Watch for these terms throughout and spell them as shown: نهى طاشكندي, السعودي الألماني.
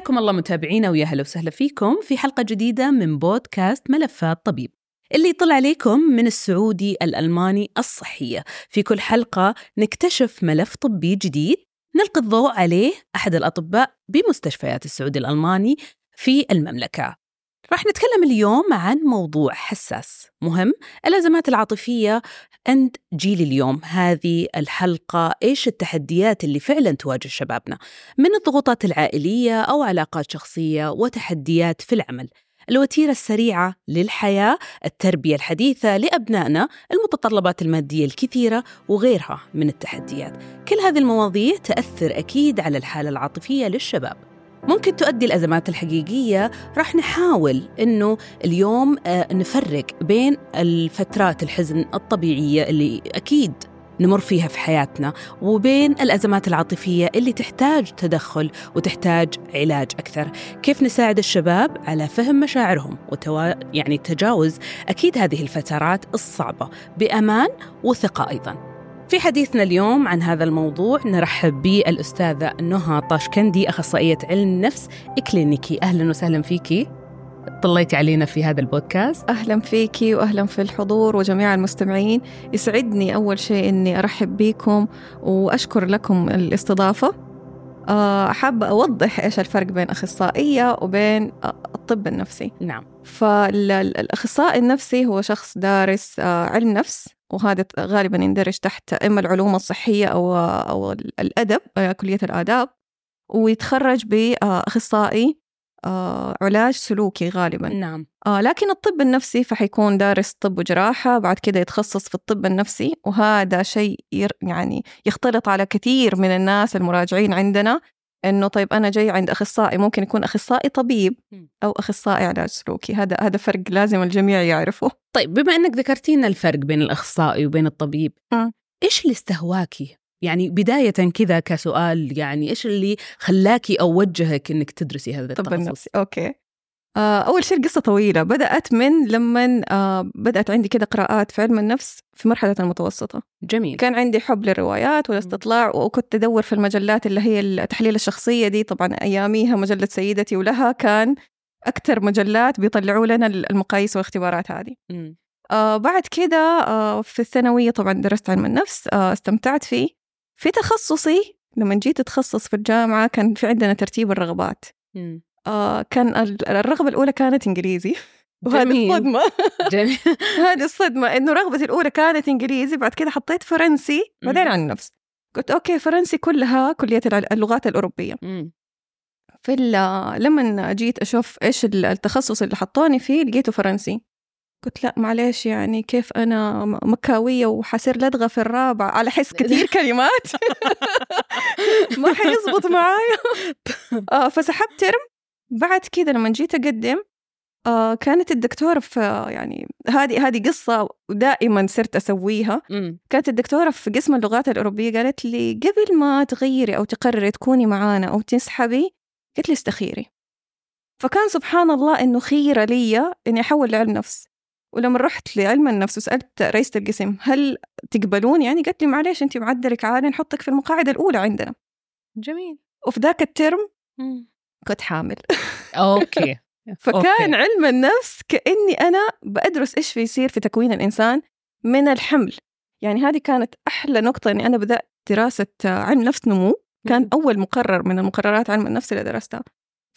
حياكم الله متابعينا ويا هلا وسهلا فيكم في حلقة جديدة من بودكاست ملفات طبيب اللي يطلع عليكم من السعودي الألماني الصحية. في كل حلقة نكتشف ملف طبي جديد نلقي الضوء عليه أحد الأطباء بمستشفيات السعودي الألماني في المملكة. راح نتكلم اليوم عن موضوع حساس مهم، الأزمات العاطفية عند جيل اليوم. هذه الحلقة إيش التحديات اللي فعلا تواجه شبابنا من الضغوطات العائلية أو علاقات شخصية وتحديات في العمل، الوتيرة السريعة للحياة، التربية الحديثة لأبنائنا، المتطلبات المادية الكثيرة وغيرها من التحديات. كل هذه المواضيع تأثر أكيد على الحالة العاطفية للشباب. ممكن تؤدي الأزمات الحقيقية. راح نحاول أنه اليوم نفرق بين الفترات الحزن الطبيعية اللي أكيد نمر فيها في حياتنا وبين الأزمات العاطفية اللي تحتاج تدخل وتحتاج علاج أكثر. كيف نساعد الشباب على فهم مشاعرهم يعني تجاوز أكيد هذه الفترات الصعبة بأمان وثقة. أيضاً في حديثنا اليوم عن هذا الموضوع نرحب بالأستاذة نهى طاشكندي، أخصائية علم نفس إكلينيكي. أهلاً وسهلاً فيكي، طليتي علينا في هذا البودكاست. أهلاً فيكي وأهلاً في الحضور وجميع المستمعين. يسعدني أول شيء أني أرحب بكم وأشكر لكم الاستضافة. أحب أوضح إيش الفرق بين أخصائية وبين الطب النفسي. نعم، فالأخصائي النفسي هو شخص دارس علم نفس، وهذا غالباً يندرج تحت إما العلوم الصحية أو الأدب، كلية الآداب، ويتخرج بأخصائي علاج سلوكي غالباً. نعم. لكن الطب النفسي فحيكون دارس طب وجراحة، بعد كده يتخصص في الطب النفسي، وهذا شيء يعني يختلط على كثير من الناس المراجعين عندنا، إنه طيب أنا جاي عند أخصائي، ممكن يكون أخصائي طبيب أو أخصائي علاج سلوكي. هذا فرق لازم الجميع يعرفه. طيب، بما أنك ذكرتينا الفرق بين الأخصائي وبين الطبيب، إيش اللي استهواكي؟ يعني بداية كذا كسؤال، يعني إيش اللي خلاكي أو وجهك إنك تدرسي هذا التخصص؟ أوكي، أول شيء القصة طويلة. بدأت من لما بدأت عندي كده قراءات في علم النفس في مرحلة المتوسطة. جميل. كان عندي حب للروايات والاستطلاع، وكنت أدور في المجلات اللي هي التحليل الشخصية دي. طبعا أياميها مجلة سيدتي ولها كان أكتر مجلات بيطلعوا لنا المقاييس والاختبارات هذه. بعد كده في الثانوية طبعا درست علم النفس، استمتعت فيه. في تخصصي لما جيت أتخصص في الجامعة كان في عندنا ترتيب الرغبات. كان الرغبة الأولى كانت إنجليزي، وهذه الصدمة. هذه الصدمة، إنه رغبة الأولى كانت إنجليزي، بعد كده حطيت فرنسي، بعدين عن النفس. قلت أوكي، فرنسي كلها كلية اللغات الأوروبية. لما جيت أشوف إيش التخصص اللي حطوني فيه لقيته فرنسي. قلت لا معليش، يعني كيف أنا مكاوية وحسير لدغة في الرابع على حس كتير كلمات ما حيزبط معايا. فسحبت ترم. بعد كده لما جيت أقدم كانت الدكتورة في يعني هذه قصة ودائما صرت أسويها. كانت الدكتورة في قسم اللغات الأوروبية قالت لي قبل ما تغيري أو تقرري تكوني معانا أو تنسحبي، قلت لي استخيري. فكان سبحان الله إنه خيرة لي إني أحول لعلم نفس. ولما رحت لعلم النفس وسألت رئيسة القسم هل تقبلون، يعني قالت لي معليش أنت معدلك عالي، نحطك في المقاعدة الأولى عندنا. جميل. وفي ذاك الترم كنت حامل. أوكي. فكان علم النفس كأني أنا بأدرس إيش بيصير في تكوين الإنسان من الحمل. يعني هذه كانت أحلى نقطة، أني أنا بدأت دراسة علم نفس نمو. كان أول مقرر من المقررات علم النفس اللي درستها.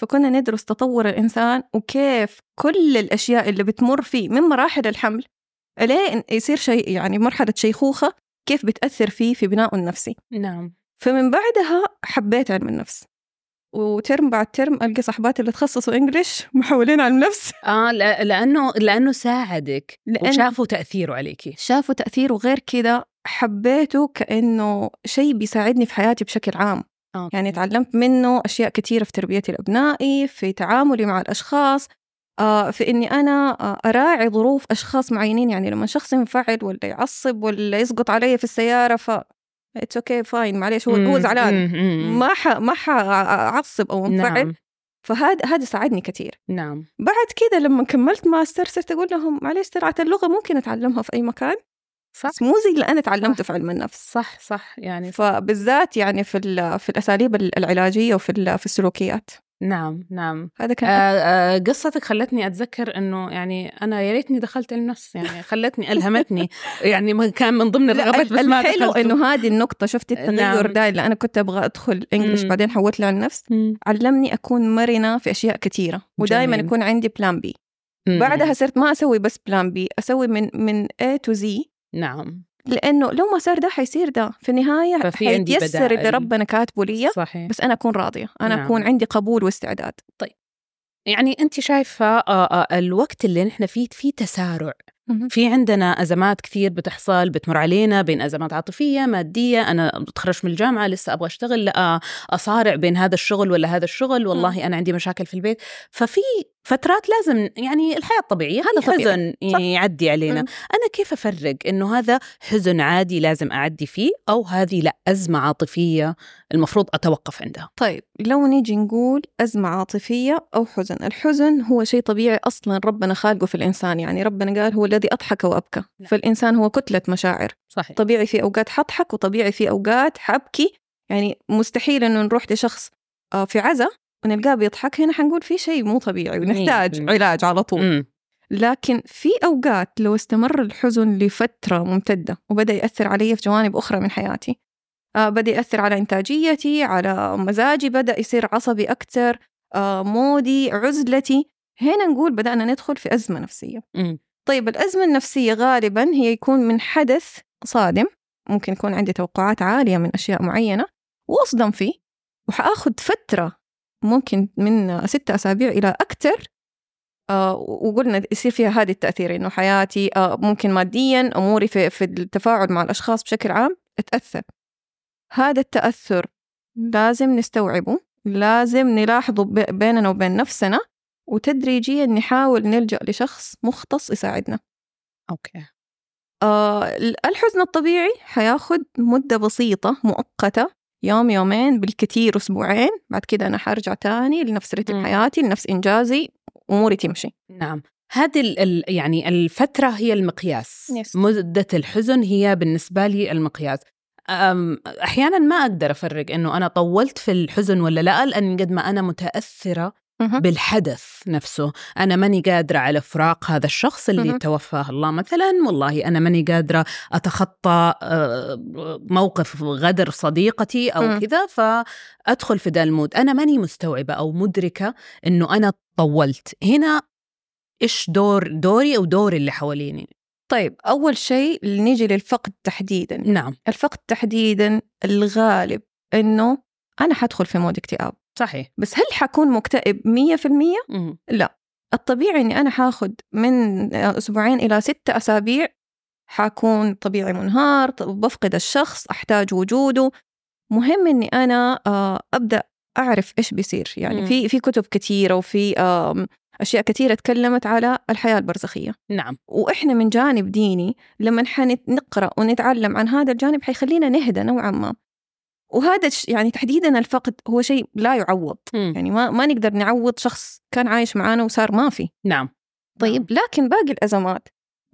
فكنا ندرس تطور الإنسان وكيف كل الأشياء اللي بتمر فيه من مراحل الحمل لين يصير شيء يعني مرحلة شيخوخة، كيف بتأثر فيه في بناءه النفسي. نعم. فمن بعدها حبيت علم النفس، وترم بعد ترم ألقى صحباتي اللي تخصصوا إنجليش محولين علم نفس. لأنه ساعدك وشافوا تأثيره عليكي. شافوا تأثيره، غير كده حبيته كأنه شيء بيساعدني في حياتي بشكل عام. أوكي. يعني تعلمت منه أشياء كتيرة في تربيتي لأبنائي، في تعاملي مع الأشخاص، في أني أنا أراعي ظروف أشخاص معينين. يعني لما شخص ينفعل ولا يعصب ولا يسقط علي في السيارة it's okay fine، معليش هو زعلان، ما حعصب أو انفعل. نعم. فهذا ساعدني كتير. نعم. بعد كده لما كملت ماستر صرت أقول لهم معليش ترعة اللغة ممكن أتعلمها في أي مكان. صح. سموزي اللي أنا تعلمته في علم النفس. صح يعني. فبالذات يعني في الأساليب العلاجية وفي السلوكيات. نعم. هذا كان قصتك خلتني أتذكر أنه يعني أنا ياريتني دخلت النفس، يعني خلتني ألهمتني يعني ما كان من ضمن الرغبات، بس ما الحلو أنه هذه النقطة شفت التغير ده اللي أنا كنت أبغى أدخل إنجليش بعدين حولت لها النفس. علمني أكون مرنة في أشياء كثيرة، ودائما يكون عندي بلان بي. بعدها صرت ما أسوي بس بلان بي، أسوي من A to Z. نعم، لأنه لو ما صار ده حيصير ده، في النهاية حيتيسر اللي ربنا كاتبه لي، بس أنا أكون راضية، أنا أكون عندي قبول واستعداد. طيب، يعني أنت شايفة الوقت اللي نحن فيه تسارع، في عندنا أزمات كثير بتحصل، بتمر علينا بين أزمات عاطفية، مادية، أنا بتخرج من الجامعة لسه أبغى أشتغل، أصارع بين هذا الشغل ولا هذا الشغل، والله أنا عندي مشاكل في البيت. ففي فترات لازم يعني الحياة الطبيعية، هذا حزن يعدي علينا. أنا كيف أفرق إنه هذا حزن عادي لازم أعدي فيه، أو هذه لأ أزمة عاطفية المفروض أتوقف عندها؟ طيب، لو نيجي نقول أزمة عاطفية أو حزن، الحزن هو شيء طبيعي أصلا، ربنا خالقه في الإنسان، يعني ربنا قال هو الذي أضحك وأبكى. لا، فالإنسان هو كتلة مشاعر. صحيح. طبيعي في أوقات حضحك، وطبيعي في أوقات حبكي، يعني مستحيل إنه نروح لشخص في عزة ونلقاه بيضحك، هنا حنقول في شيء مو طبيعي ونحتاج علاج على طول. لكن في أوقات لو استمر الحزن لفترة ممتدة وبدأ يأثر علي في جوانب أخرى من حياتي، بدأ يأثر على إنتاجيتي، على مزاجي، بدأ يصير عصبي أكتر، مودي، عزلتي، هنا نقول بدأنا ندخل في أزمة نفسية. طيب، الأزمة النفسية غالبا هي يكون من حدث صادم، ممكن يكون عندي توقعات عالية من أشياء معينة وأصدم فيه، وحأخذ فترة ممكن من 6 أسابيع إلى أكتر، وقلنا يصير فيها هذه التأثير، إنه حياتي ممكن ماديا، أموري في التفاعل مع الأشخاص بشكل عام اتأثر. هذا التأثر لازم نستوعبه، لازم نلاحظه بيننا وبين نفسنا، وتدريجيا نحاول نلجأ لشخص مختص يساعدنا. أوكي. الحزن الطبيعي حياخد مدة بسيطة مؤقتة، يوم يومين بالكثير، أسبوعين، بعد كده أنا حرجع تاني لنفس رتم حياتي، لنفس إنجازي، أموري تمشي. نعم، هذه يعني الفترة هي المقياس. yes. مدة الحزن هي بالنسبة لي المقياس. أحيانا ما أقدر أفرق إنه أنا طولت في الحزن ولا لا، لأن قد ما أنا متأثرة بالحدث نفسه، أنا ماني قادرة على فراق هذا الشخص اللي توفاه الله مثلا، والله أنا ماني قادرة أتخطى موقف غدر صديقتي أو كذا، فأدخل في ذا المود. أنا ماني مستوعبة أو مدركة أنه أنا طولت هنا. إيش دوري أو دور اللي حواليني؟ طيب، أول شيء نيجي للفقد تحديدا. نعم، الفقد تحديدا الغالب أنه أنا حدخل في مود اكتئاب. صحيح. بس هل حكون مكتئب 100%؟ لا، الطبيعي أني أنا حاخد من 2 إلى 6 أسابيع حكون طبيعي منهار، بفقد الشخص، أحتاج وجوده. مهم أني أنا أبدأ أعرف إيش بيصير، يعني في كتب كتيرة وفي أشياء كتيرة تكلمت على الحياة البرزخية. نعم، وإحنا من جانب ديني لما نقرأ ونتعلم عن هذا الجانب حيخلينا نهدى نوعا ما. وهذا يعني تحديدا الفقد هو شيء لا يعوض، يعني ما نقدر نعوض شخص كان عايش معانا وصار ما فيه. نعم. طيب، لكن باقي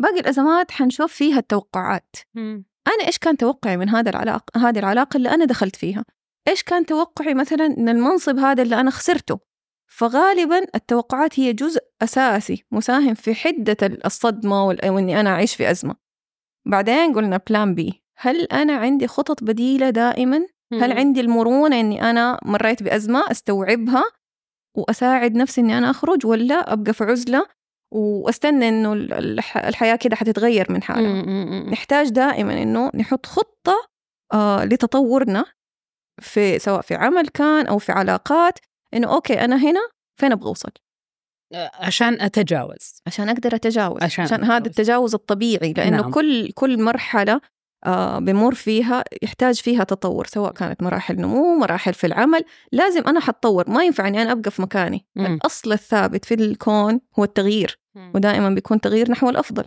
الأزمات حنشوف فيها التوقعات. أنا إيش كان توقعي من هذه العلاقة اللي أنا دخلت فيها؟ إيش كان توقعي مثلا من المنصب هذا اللي أنا خسرته؟ فغالبا التوقعات هي جزء أساسي مساهم في حدة الصدمة وإني أنا أعيش في أزمة. بعدين قلنا بلان بي، هل أنا عندي خطط بديلة دائما؟ هل عندي المرونة أني أنا مريت بأزمة أستوعبها وأساعد نفسي أني أنا أخرج، ولا أبقى في عزلة وأستنى أنه الحياة كده حتتغير من حالها؟ نحتاج دائما أنه نحط خطة لتطورنا سواء في عمل كان أو في علاقات، أنه أوكي أنا هنا فين أبغى أوصل عشان أتجاوز، عشان أقدر أتجاوز، عشان هذا التجاوز الطبيعي، لأنه نعم. كل مرحلة بمر فيها يحتاج فيها تطور، سواء كانت مراحل نمو، مراحل في العمل، لازم أنا حتطور، ما ينفع أني أنا أبقى في مكاني. الأصل الثابت في الكون هو التغيير، ودائما بيكون تغيير نحو الأفضل.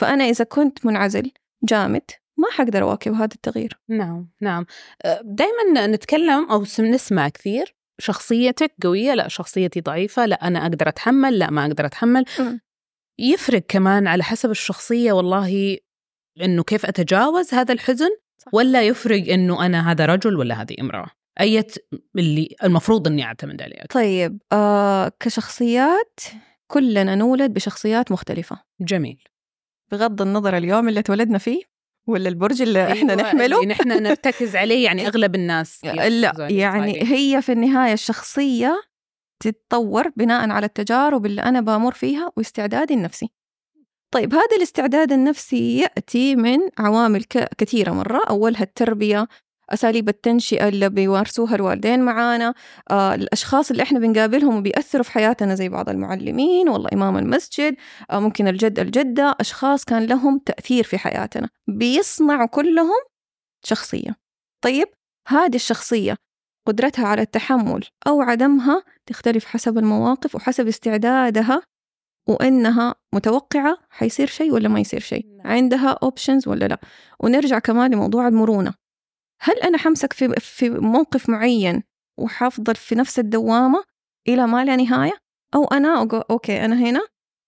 فأنا إذا كنت منعزل جامد ما حقدر أواكب هذا التغيير. نعم. دائما نتكلم أو نسمع كثير، شخصيتك قوية، لا شخصيتي ضعيفة، لا أنا أقدر أتحمل، لا ما أقدر أتحمل. يفرق كمان على حسب الشخصية، والله إنه كيف أتجاوز هذا الحزن. صح. ولا يفرق إنه أنا هذا رجل ولا هذه امرأة، أي اللي المفروض أني أعتمد عليها. طيب كشخصيات كلنا نولد بشخصيات مختلفة. جميل. بغض النظر اليوم اللي تولدنا فيه ولا البرج اللي إحنا نحمله اللي إحنا نرتكز عليه يعني أغلب الناس لا يعني هي في النهاية الشخصية تتطور بناء على التجارب اللي أنا بامر فيها واستعدادي النفسي. طيب هذا الاستعداد النفسي يأتي من عوامل كثيرة مرة، أولها التربية، أساليب التنشئة اللي بيوارثوها الوالدين معانا، الأشخاص اللي إحنا بنقابلهم وبيأثروا في حياتنا زي بعض المعلمين، والله إمام المسجد، ممكن الجد الجدة، أشخاص كان لهم تأثير في حياتنا بيصنعوا كلهم شخصية. طيب هذه الشخصية قدرتها على التحمل أو عدمها تختلف حسب المواقف وحسب استعدادها، وإنها متوقعة حيصير شيء ولا ما يصير شيء، عندها options ولا لا. ونرجع كمان لموضوع المرونة، هل أنا حمسك في موقف معين وحفضل في نفس الدوامة إلى ما لا نهاية، أو أنا أوكي أنا هنا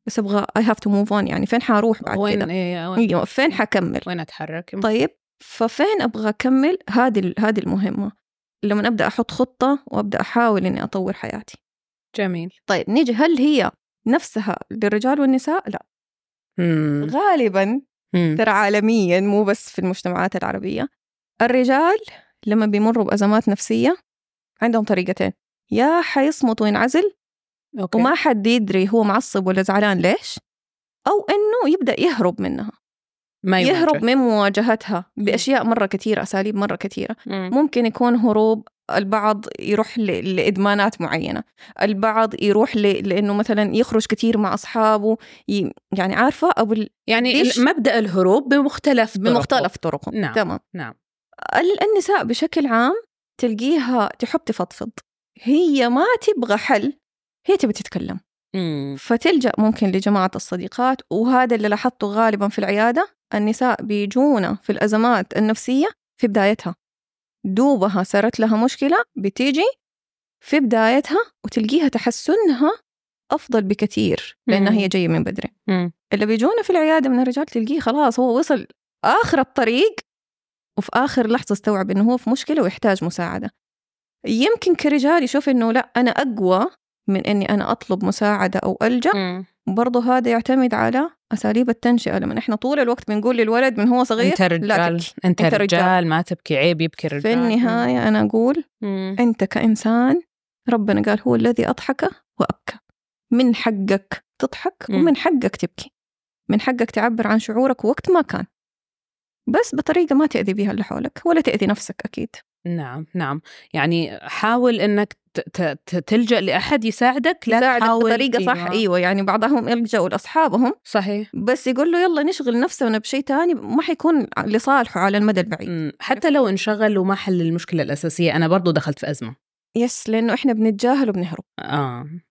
بس أبغى I have to move on، يعني فين حاروح بعد كده، إيه فين حكمل، وين أتحرك. طيب ففين أبغى أكمل، هذه المهمة لما أبدأ أحط خطة وأبدأ أحاول إني أطور حياتي. جميل. طيب نيجي هل هي نفسها للرجال والنساء؟ لا. غالبا ترى عالميا مو بس في المجتمعات العربية، الرجال لما بيمروا بأزمات نفسية عندهم طريقتين، يا حيصمت وينعزل وما حد يدري هو معصب ولا زعلان ليش، أو أنه يبدأ يهرب منها، ما يهرب من مواجهتها بأشياء مرة كثيرة، أساليب مرة كثيرة. ممكن يكون هروب، البعض يروح لإدمانات معينة، البعض يروح لأنه مثلا يخرج كتير مع أصحابه، يعني عارفة أو يعني مبدأ الهروب بمختلف طرقه. نعم. تمام. نعم. النساء بشكل عام تلقيها تحب تفضفض، هي ما تبغى حل، هي تبغى تتكلم، فتلجأ ممكن لجماعة الصديقات. وهذا اللي لاحظته غالبا في العيادة، النساء بيجونا في الأزمات النفسية في بدايتها، دوبها صارت لها مشكلة بتيجي في بدايتها وتلقيها تحسنها أفضل بكثير لأنها هي جاية من بدري. اللي بيجونا في العيادة من الرجال تلقيه خلاص هو وصل آخر الطريق وفي آخر لحظة استوعب أنه هو في مشكلة ويحتاج مساعدة. يمكن كرجال يشوف أنه لا أنا أقوى من أني أنا أطلب مساعدة أو ألجأ. وبرضه هذا يعتمد على أساليب التنشئة، لما إحنا طول الوقت بنقول للولد من هو صغير أنت رجال ما تبكي، عيب يبكي الرجال. في النهاية أنا أقول أنت كإنسان، ربنا قال هو الذي أضحك وأبكى، من حقك تضحك ومن حقك تبكي، من حقك تعبر عن شعورك وقت ما كان، بس بطريقة ما تأذي بها اللي حولك ولا تأذي نفسك أكيد. نعم. نعم، يعني حاول أنك تلجأ لأحد يساعدك، لا تحاول بطريقة صح. أيوة يعني بعضهم يلجأوا لأصحابهم صحيح، بس يقول له يلا نشغل نفسنا بشيء تاني ما حيكون لصالحه على المدى البعيد. حتى لو انشغل وما حل المشكلة الأساسية، أنا برضو دخلت في أزمة. يس، لأنه إحنا بنتجاهل وبنهرب.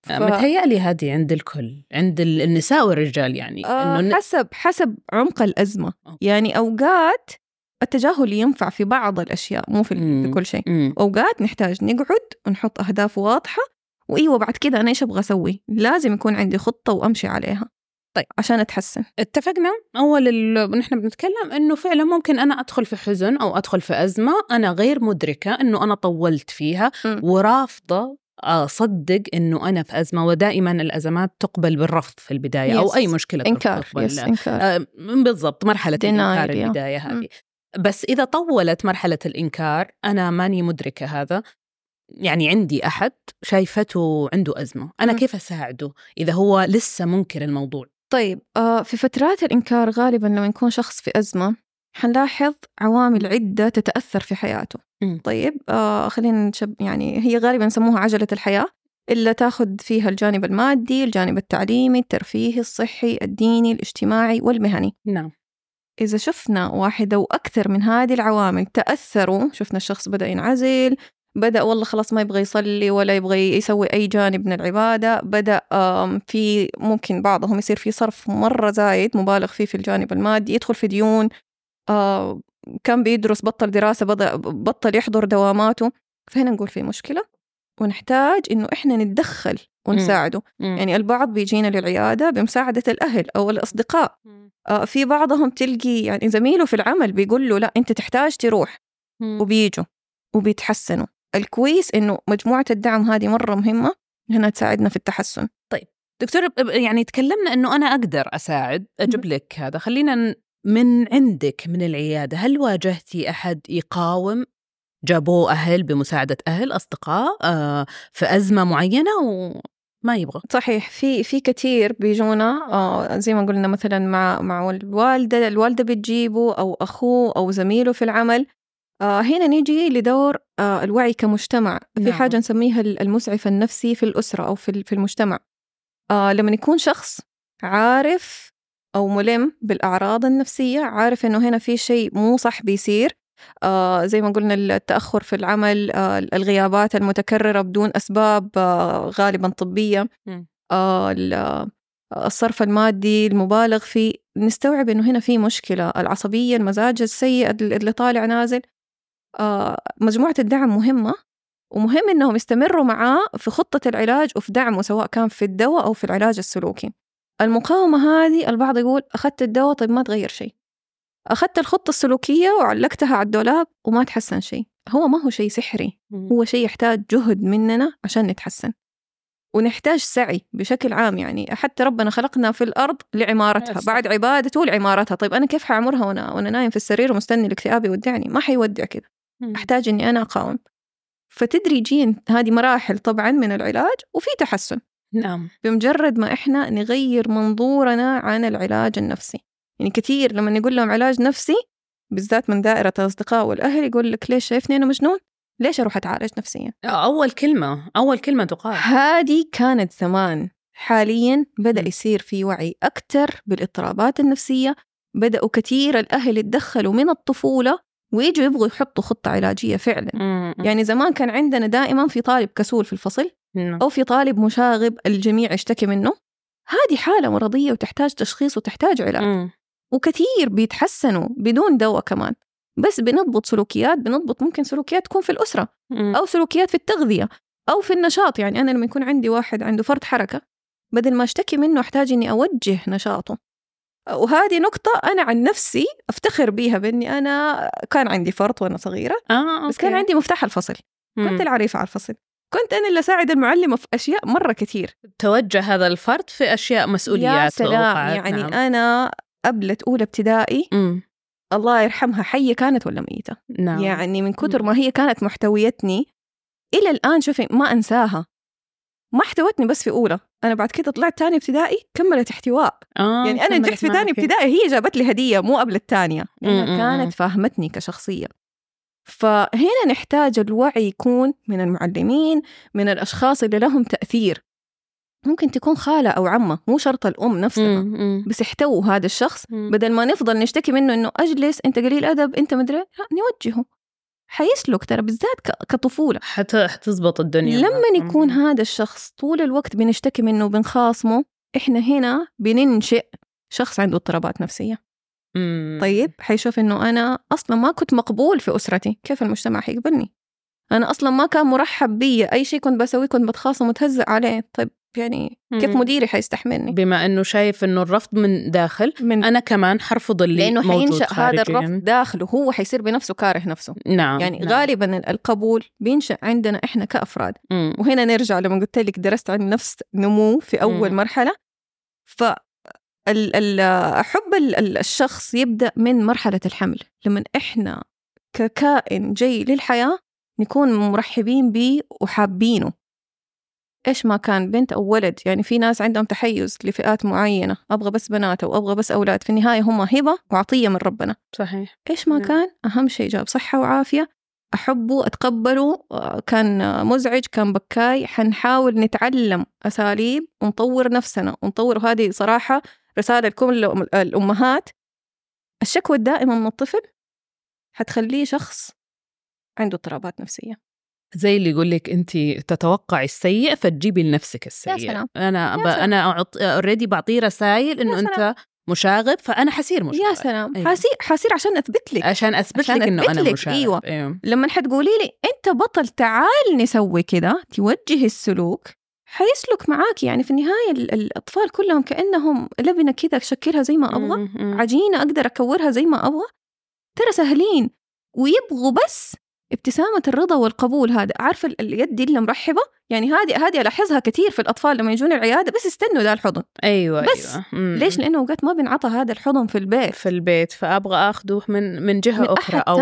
متهيألي هذه عند الكل، عند النساء والرجال يعني. إنه حسب عمق الأزمة. يعني أوقات التجاهل ينفع في بعض الأشياء، مو في كل شيء. أوقات نحتاج نقعد ونحط أهداف واضحة، وإيوه بعد كده أنا إيش أبغى أسوي، لازم يكون عندي خطة وأمشي عليها. طيب عشان أتحسن. اتفقنا أول نحن بنتكلم أنه فعلا ممكن أنا أدخل في حزن أو أدخل في أزمة أنا غير مدركة أنه أنا طولت فيها ورافضة أصدق أنه أنا في أزمة. ودائما الأزمات تقبل بالرفض في البداية. أو أي مشكلة إنكار. إنكار. بالضبط، مرحلة الإنكار البداية هذه. بس إذا طولت مرحلة الإنكار أنا ماني مدركة هذا، يعني عندي أحد شايفته عنده أزمة، أنا كيف أساعده إذا هو لسه منكر الموضوع؟ طيب في فترات الإنكار غالباً لما يكون شخص في أزمة حنلاحظ عوامل عدة تتأثر في حياته. طيب خلينا يعني هي غالباً نسموها عجلة الحياة، إلا تأخذ فيها الجانب المادي، الجانب التعليمي، الترفيهي، الصحي، الديني، الاجتماعي والمهني. نعم. إذا شفنا واحدة وأكثر من هذه العوامل تأثروا، شفنا الشخص بدأ ينعزل، بدأ والله خلاص ما يبغى يصلي ولا يبغى يسوي أي جانب من العبادة، بدأ في ممكن بعضهم يصير في صرف مرة زايد مبالغ فيه في الجانب المادي، يدخل في ديون، كان بيدرس بطل دراسة، بطل يحضر دواماته. فهنا نقول في مشكلة ونحتاج إنه إحنا نتدخل ونساعده. يعني البعض بيجينا للعيادة بمساعدة الأهل أو الأصدقاء، في بعضهم تلقي يعني زميله في العمل بيقول له لا أنت تحتاج تروح، وبيجوا وبيتحسنوا الكويس إنه مجموعة الدعم هذه مرة مهمة هنا تساعدنا في التحسن. طيب دكتور، يعني تكلمنا إنه أنا أقدر أساعد أجيب لك هذا، خلينا من عندك من العيادة، هل واجهتي أحد يقاوم؟ جابوه أهل بمساعدة أهل أصدقاء في أزمة معينة وما يبغى؟ صحيح، في كثير بيجونا زي ما قلنا مثلا مع الوالدة بتجيبه أو أخوه أو زميله في العمل. هنا نيجي لدور الوعي كمجتمع. نعم. في حاجة نسميها المسعف النفسي في الأسرة أو في المجتمع. لما يكون شخص عارف أو ملم بالأعراض النفسية، عارف إنه هنا في شيء مو صح بيصير، زي ما قلنا التأخر في العمل، الغيابات المتكررة بدون أسباب غالبا طبية، الصرف المادي المبالغ فيه، نستوعب إنه هنا في مشكلة. العصبية، المزاج السيء اللي طالع نازل. مجموعة الدعم مهمة، ومهم إنهم يستمروا معاه في خطة العلاج وفي دعمه، سواء كان في الدواء أو في العلاج السلوكي. المقاومة هذه البعض يقول أخذت الدواء طيب ما تغير شيء، أخذت الخطة السلوكية وعلقتها على الدولاب وما تحسن شيء. هو ما هو شيء سحري، هو شيء يحتاج جهد مننا عشان نتحسن، ونحتاج سعي بشكل عام. يعني حتى ربنا خلقنا في الأرض لعمارتها، بعد عبادته لعمارتها. طيب أنا كيف حعمرها وأنا نايم في السرير ومستني الاكتئاب يودعني؟ ما حيودع كده، أحتاج أني أنا أقاوم. فتدريجيا هذه مراحل طبعا من العلاج وفي تحسن. نعم. بمجرد ما إحنا نغير منظورنا عن العلاج النفسي. يعني كثير لما نقول لهم علاج نفسي بالذات من دائرة الأصدقاء والأهل، يقول لك ليش شايفني أنا مجنون؟ ليش أروح أتعالج نفسيا؟ أول كلمة تقال هذه كانت زمان. حاليا بدأ يصير في وعي أكتر بالاضطرابات النفسية، بدأوا كثير الأهل يتدخلوا من الطفولة ويجوا يبغوا يحطوا خطة علاجية فعلا. يعني زمان كان عندنا دائما في طالب كسول في الفصل أو في طالب مشاغب الجميع يشتكي منه. هذه حالة مرضية وتحتاج تشخيص وتحتاج علاج. وكثير بيتحسنوا بدون دواء كمان، بس بنضبط سلوكيات، بنضبط ممكن سلوكيات تكون في الأسرة أو سلوكيات في التغذية أو في النشاط. يعني أنا لما يكون عندي واحد عنده فرط حركة، بدل ما أشتكي منه أحتاج أني أوجه نشاطه. وهذه نقطة أنا عن نفسي أفتخر بيها، بأني أنا كان عندي فرط وأنا صغيرة، بس كان عندي مفتاح الفصل، كنت العريفة على الفصل، كنت أنا اللي أساعد المعلمة في أشياء مرة كتير. توجه هذا الفرط في أشياء مسؤوليات. يا سلام. يعني نعم. أنا قبلت أولى ابتدائي، الله يرحمها، حية كانت ولا ميتة؟ نعم. يعني من كتر ما هي كانت محتويتني إلى الآن، شوفي ما أنساها، ما احتوتني بس في أولى. أنا بعد كده طلعت تاني ابتدائي كملت احتواء. يعني أنا نجحت في تاني ابتدائي، هي جابت لي هدية مو قبل التانية، لأنها كانت فاهمتني كشخصية. فهنا نحتاج الوعي يكون من المعلمين، من الأشخاص اللي لهم تأثير، ممكن تكون خالة أو عمة، مو شرط الأم نفسها، بس احتووا هذا الشخص، بدل ما نفضل نشتكي منه إنه أجلس أنت قليل أدب أنت مدري، نوجهه حيسلك. ترى بالذات كطفولة حتزبط الدنيا. لما يكون هذا الشخص طول الوقت بنشتكي منه وبنخاصمه، إحنا هنا بننشئ شخص عنده اضطرابات نفسية. طيب حيشوف إنه أنا أصلا ما كنت مقبول في أسرتي، كيف المجتمع حيقبلني؟ أنا أصلا ما كان مرحب بي، أي شيء كنت بسويه كنت بتخاصم وتهزق عليه. طيب يعني كيف مديري حيستحملني؟ بما أنه شايف أنه الرفض من داخل، أنا كمان حرفض اللي موجود خارجي، لأنه حينشأ هذا الرفض داخله، هو حيصير بنفسه كاره نفسه. نعم. يعني نعم. غالبا القبول بينشأ عندنا إحنا كأفراد. وهنا نرجع لما قلت لك درست عن نفس نمو في أول مرحلة. فحب الشخص يبدأ من مرحلة الحمل، لما إحنا ككائن جاي للحياة نكون مرحبين بيه وحابينه، إيش ما كان، بنت أو ولد. يعني في ناس عندهم تحيز لفئات معينة، أبغى بس بنات أو أبغى بس أولاد، في النهاية هم هبة وعطية من ربنا. صحيح. إيش ما كان، أهم شيء جاب صحة وعافية، أحبه أتقبله، كان مزعج كان بكاي، حنحاول نتعلم أساليب ونطور نفسنا ونطور. هذه صراحة رسالة لكم الأمهات، الشكوى الدائمة من الطفل حتخليه شخص عنده اضطرابات نفسية. زي اللي يقول لك أنت تتوقعي السيء فتجيبي لنفسك السيء. أنا already بعطي رسائل إنه أنت مشاغب، فأنا حسير مشاغب. يا سلام. أيوه. حسير عشان أثبت لك إنه أنا مشاغب. أيوة. أيوه. لما حتقولي لي أنت بطل تعال نسوي كده، توجه السلوك حيسلك معاك. يعني في النهاية الأطفال كلهم كأنهم لبنة كده أشكلها زي ما أبغى، عجينة أقدر أكورها زي ما أبغى، ترى سهلين، ويبغوا بس ابتسامة الرضا والقبول هذا، عارف اليد دي اللي مرحبة، يعني هذه ألاحظها كثير في الأطفال لما يجون العيادة بس يستنوا ذا الحضن. أيوة بس أيوة. ليش؟ لأنه وقت ما بنعطى هذا الحضن في البيت فأبغى أخذه من جهة أخرى أو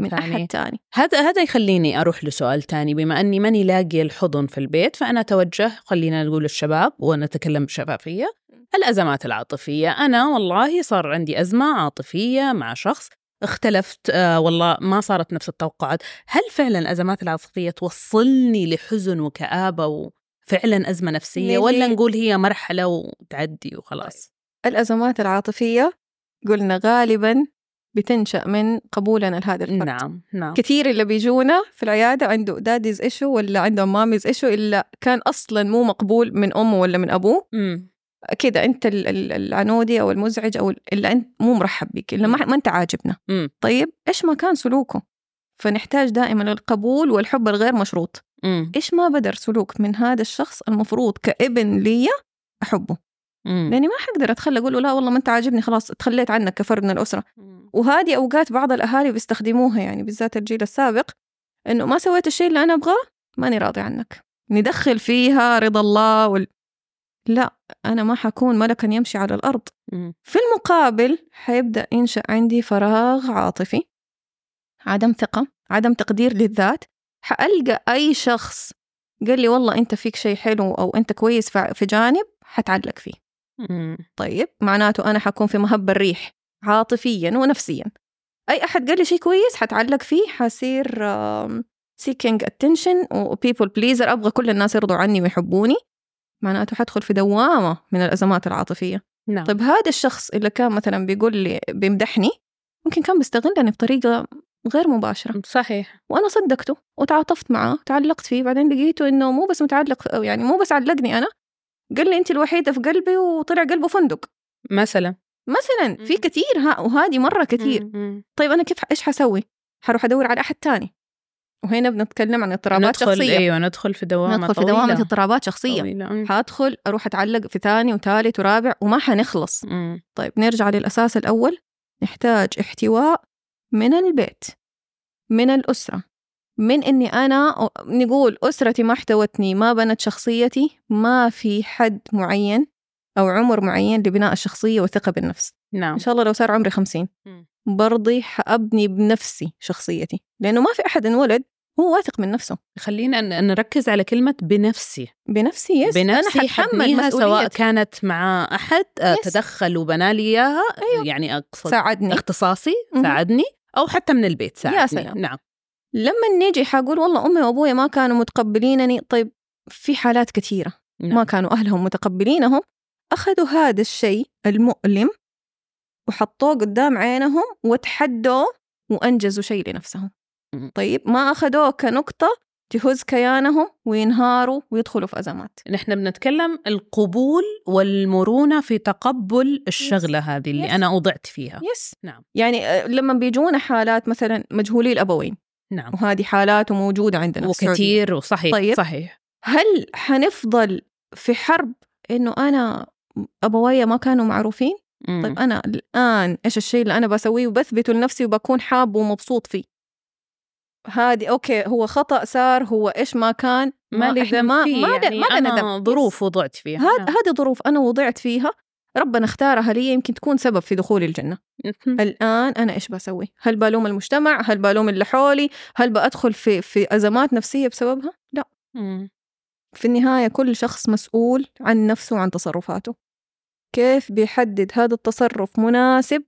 مكان ثاني. هذا يخليني أروح لسؤال تاني، بما أني ماني لاقي الحضن في البيت فأنا أتوجه، خلينا نقول الشباب ونتكلم بشفافية، الأزمات العاطفية. أنا والله صار عندي أزمة عاطفية مع شخص، اختلفت والله ما صارت نفس التوقعات. هل فعلا الأزمات العاطفية توصلني لحزن وكآبة وفعلا أزمة نفسية، ولا نقول هي مرحلة وتعدي وخلاص؟ الأزمات العاطفية قلنا غالبا بتنشأ من قبولنا لهذا الفرد. نعم نعم. كثير اللي بيجونا في العيادة عنده داديز إيشو ولا عنده ماميز إيشو، إلا كان أصلا مو مقبول من أمه ولا من أبوه. كده أنت العنودي أو المزعج أو اللي أنت مو مرحب بك، اللي ما أنت عاجبنا. طيب إيش ما كان سلوكه؟ فنحتاج دائما للقبول والحب الغير مشروط. إيش ما بدر سلوك من هذا الشخص، المفروض كابن لي أحبه، لأني ما حقدر أتخلى أقوله لا والله ما أنت عاجبني، خلاص تخليت عنك كفرد من الأسرة. وهذه أوقات بعض الأهالي بيستخدموها، يعني بالذات الجيل السابق، إنه ما سويت الشيء اللي أنا أبغاه ماني راضي عنك، ندخل فيها رضا الله لا أنا ما حكون ملكا يمشي على الأرض. في المقابل حيبدأ ينشأ عندي فراغ عاطفي، عدم ثقة، عدم تقدير للذات. حألقى أي شخص قال لي والله أنت فيك شيء حلو أو أنت كويس في جانب حتعلق فيه. طيب معناته أنا حكون في مهب الريح عاطفيا ونفسيا. أي أحد قال لي شيء كويس حتعلق فيه، حصير seeking attention و people pleaser، أبغى كل الناس يرضوا عني ويحبوني، معناته حدخل في دوامة من الأزمات العاطفية. نعم. طيب هذا الشخص اللي كان مثلا بيقول لي بيمدحني، ممكن كان بيستغلني بطريقة غير مباشرة. صحيح. وأنا صدقته وتعاطفت معه، تعلقت فيه، بعدين لقيته إنه مو بس متعلق، يعني مو بس علقني أنا، قال لي أنت الوحيدة في قلبي، وطلع قلبه فندق مثلا في كتير وهذه مرة كتير. طيب أنا كيف إيش حسوي؟ حروح أدور على أحد تاني. وهنا بنتكلم عن اضطرابات شخصية. أيوة، ندخل في دوامة اضطرابات شخصية طويلة. هادخل أروح أتعلق في ثاني وثالث ورابع وما حنخلص. طيب نرجع للأساس الأول، نحتاج احتواء من البيت، من الأسرة، من أني أنا نقول أسرتي ما احتوتني، ما بنت شخصيتي. ما في حد معين أو عمر معين لبناء الشخصية والثقة بالنفس. نعم. إن شاء الله لو صار عمري 50 برضي حأبني بنفسي شخصيتي، لأنه ما في أحد انولد هو واثق من نفسه. خلينا نركز على كلمة بنفسي. بنفسي يس، بنفسي أنا حتحمل، سواء كانت مع أحد تدخل وبنالي إياها. أيوه. يعني أقصد ساعدني، اختصاصي ساعدني، أو حتى من البيت ساعدني. نعم. لما نيجي حقول والله أمي وأبوي ما كانوا متقبلينني، طيب في حالات كثيرة. نعم. ما كانوا أهلهم متقبلينهم، أخذوا هذا الشيء المؤلم وحطوه قدام عينهم وتحدوا وأنجزوا شيء لنفسهم. طيب ما أخذوه كنقطة تهز كيانهم وينهاروا ويدخلوا في أزمات. نحن بنتكلم القبول والمرونة في تقبل الشغلة هذه اللي أنا أوضعت فيها. نعم. يعني لما بيجونا حالات مثلا مجهولي الأبوين. نعم. وهذه حالات موجودة عندنا وكثير وصحيح. طيب. صحيح. هل حنفضل في حرب إنه أنا أبويا ما كانوا معروفين؟ طيب أنا الآن إيش الشيء اللي أنا بسويه وبثبته لنفسي وبكون حاب ومبسوط فيه؟ هادي أوكي، هو خطأ صار، هو إيش ما كان، ما لي ما يعني أنا ظروف وضعت فيها. هذه ظروف أنا وضعت فيها، ربنا اختارها لي، يمكن تكون سبب في دخولي الجنة. الآن أنا إيش بسوي؟ هل بلوم المجتمع؟ هل بلوم اللي حولي؟ هل بأدخل في أزمات نفسية بسببها؟ لا. في النهاية كل شخص مسؤول عن نفسه وعن تصرفاته. كيف بيحدد هذا التصرف مناسب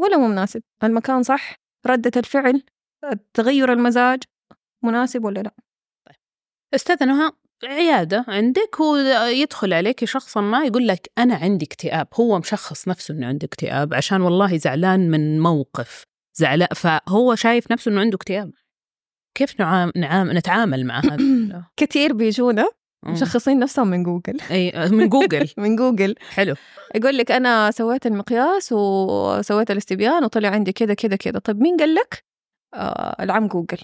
ولا مو مناسب؟ المكان صح؟ ردة الفعل؟ تغير المزاج مناسب ولا لا؟ طيب. أستاذة نهى، عيادة عندك ويدخل عليك شخص ما يقول لك أنا عندي اكتئاب، هو مشخص نفسه أنه عنده اكتئاب عشان والله زعلان من موقف زعلان، فهو شايف نفسه أنه عنده اكتئاب. كيف نتعامل مع هذا؟ كثير بيجونا مشخصين نفسهم من جوجل. أي من جوجل. من جوجل. حلو. يقول لك أنا سويت المقياس وسويت الاستبيان وطلع عندي كذا كذا كذا. طب مين قال لك؟ العم جوجل.